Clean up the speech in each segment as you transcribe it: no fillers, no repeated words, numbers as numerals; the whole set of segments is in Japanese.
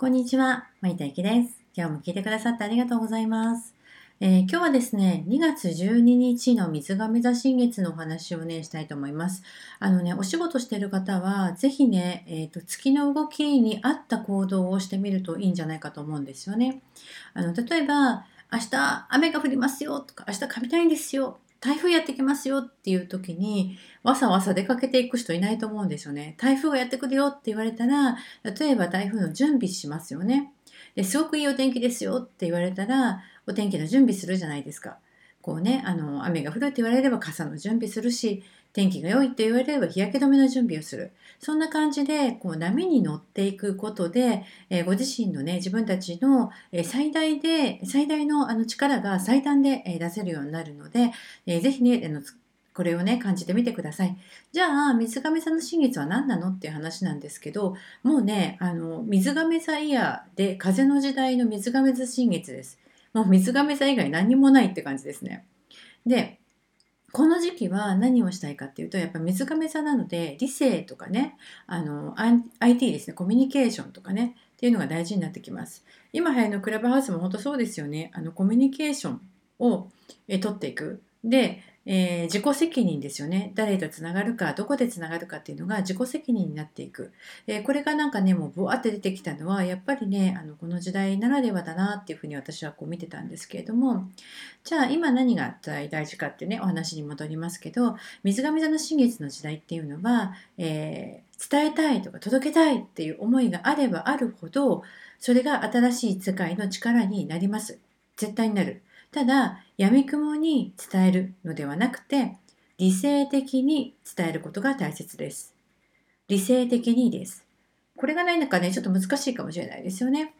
こんにちは、森田幸です。今日も聞いてくださってありがとうございます。今日はですね、2月12日の水亀座新月のお話をね、したいと思います。お仕事している方はぜひね、月の動きに合った行動をしてみるといいんじゃないかと思うんですよね。例えば明日雨が降りますよとか、明日雷ですよ、台風やってきますよっていう時にわさわさ出かけていく人いないと思うんですよね。台風がやってくるよって言われたら、例えば台風の準備しますよね。ですごくいいお天気ですよって言われたら、お天気の準備するじゃないですか。こうね、雨が降るって言われれば傘の準備するし、天気が良いって言われれば日焼け止めの準備をする。そんな感じでこう波に乗っていくことで、ご自身のね、自分たちの最大の力が最短で出せるようになるので、ぜひね、これをね、感じてみてください。じゃあ水亀座の新月は何なのっていう話なんですけど、もうね、水亀座イヤーで風の時代の水亀座新月です。もう水亀座以外何もないって感じですね。で、この時期は何をしたいかっていうと、やっぱ水亀座なので理性とかね、IT ですね、コミュニケーションとかねっていうのが大事になってきます。今流行りのクラブハウスも本当そうですよね。コミュニケーションを取っていく。で、自己責任ですよね。誰とつながるか、どこでつながるかっていうのが自己責任になっていく。これがなんかね、もうブワーって出てきたのはやっぱりね、この時代ならではだなっていうふうに私はこう見てたんですけれども、じゃあ今何が大事かってね、お話に戻りますけど、水亀座の新月の時代っていうのは、伝えたいとか届けたいっていう思いがあればあるほど、それが新しい世界の力になります。絶対になる。ただ闇雲に伝えるのではなくて、理性的に伝えることが大切です。理性的にです。これがないのかね、ちょっと難しいかもしれないですよね。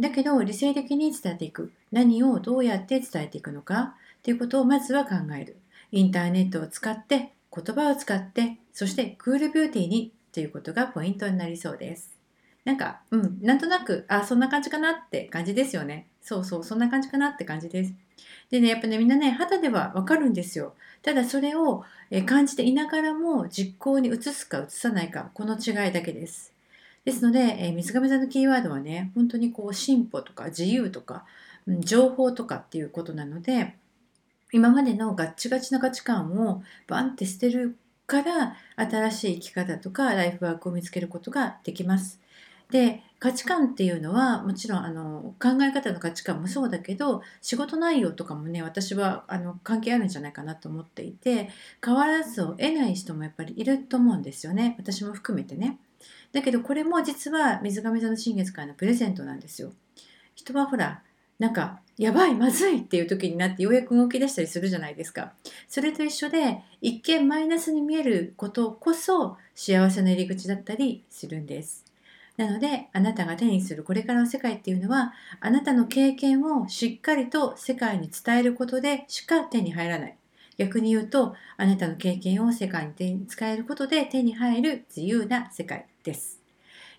だけど理性的に伝えていく、何をどうやって伝えていくのかということをまずは考える。インターネットを使って、言葉を使って、そしてクールビューティーにということがポイントになりそうです。なんとなく、そんな感じかなって感じですよね。そう、そんな感じかなって感じです。でね、やっぱね、みんなね、肌ではわかるんですよ。ただそれを感じていながらも実行に移すか移さないか、この違いだけです。ですので、水亀座のキーワードはね、本当にこう進歩とか自由とか、情報とかっていうことなので、今までのガッチガチな価値観をバンって捨てるから、新しい生き方とかライフワークを見つけることができます。で、価値観っていうのはもちろん考え方の価値観もそうだけど、仕事内容とかもね、私は関係あるんじゃないかなと思っていて、変わらずを得ない人もやっぱりいると思うんですよね。私も含めてね。だけどこれも実は水亀座の新月からのプレゼントなんですよ。人はほら、なんかやばい、まずいっていう時になってようやく動き出したりするじゃないですか。それと一緒で、一見マイナスに見えることこそ幸せの入り口だったりするんです。なので、あなたが手にするこれからの世界っていうのは、あなたの経験をしっかりと世界に伝えることでしか手に入らない。逆に言うと、あなたの経験を世界に使えることで手に入る自由な世界です。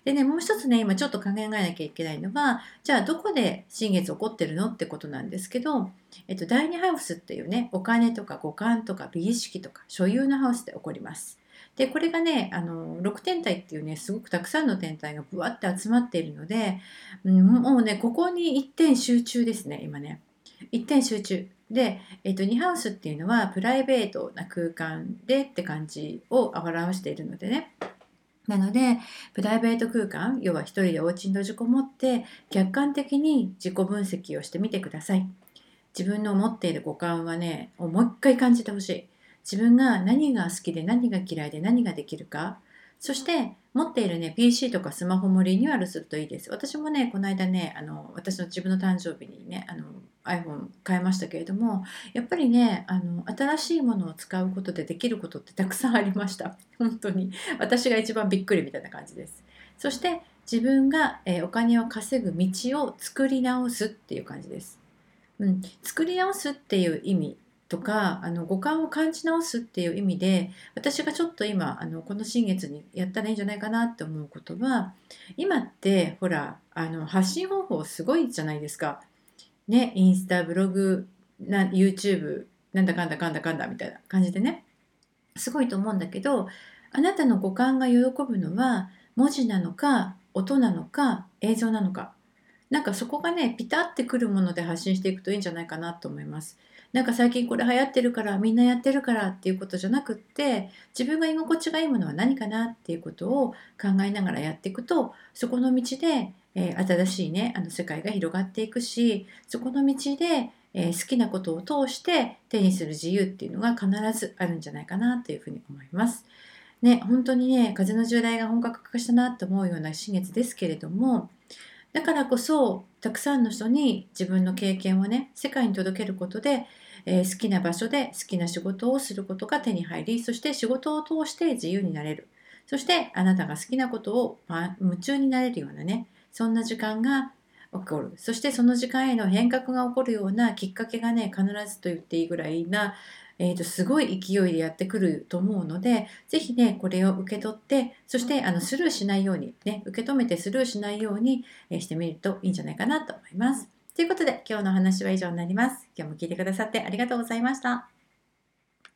でね、もう一つね、今ちょっと考えなきゃいけないのは、じゃあどこで新月起こってるのってことなんですけど、第2ハウスっていうね、お金とか五感とか美意識とか所有のハウスで起こります。で、これがね、6天体っていうね、すごくたくさんの天体がぶわって集まっているので、もうね、ここに一点集中ですね、今ね。一点集中。で、2ハウスっていうのはプライベートな空間でって感じを表しているのでね。なので、プライベート空間、要は一人でお家に閉じこもって、客観的に自己分析をしてみてください。自分の持っている五感はね、もう一回感じてほしい。自分が何が好きで何が嫌いで何ができるか、そして持っているね、 PC とかスマホもリニューアルするといいです。私もね、この間ね、私の自分の誕生日にね、iPhone 買いましたけれども、やっぱりね、新しいものを使うことでできることってたくさんありました。本当に私が一番びっくりみたいな感じです。そして自分がお金を稼ぐ道を作り直すっていう感じです。作り直すっていう意味とか、五感を感じ直すっていう意味で、私がちょっと今この新月にやったらいいんじゃないかなって思うことは、今ってほら、発信方法すごいじゃないですかね。インスタ、ブログ、YouTube、なんだかんだかんだかんだみたいな感じでね、すごいと思うんだけど、あなたの五感が喜ぶのは文字なのか音なのか映像なのか、なんかそこがねピタってくるもので発信していくといいんじゃないかなと思います。なんか最近これ流行ってるからみんなやってるからっていうことじゃなくって、自分が居心地がいいものは何かなっていうことを考えながらやっていくと、そこの道で、新しいね世界が広がっていくし、そこの道で、好きなことを通して手にする自由っていうのが必ずあるんじゃないかなというふうに思います。ね、本当にね風の時代が本格化したなと思うような新月ですけれども、だからこそたくさんの人に自分の経験をね世界に届けることで、好きな場所で好きな仕事をすることが手に入り、そして仕事を通して自由になれる、そしてあなたが好きなことを夢中になれるようなね、そんな時間が起こる、そしてその時間への変革が起こるようなきっかけがね必ずと言っていいぐらいな、すごい勢いでやってくると思うので、ぜひねこれを受け取って、そしてスルーしないようにね、受け止めてスルーしないように、してみるといいんじゃないかなと思います。ということで今日のお話は以上になります。今日も聞いてくださってありがとうございました。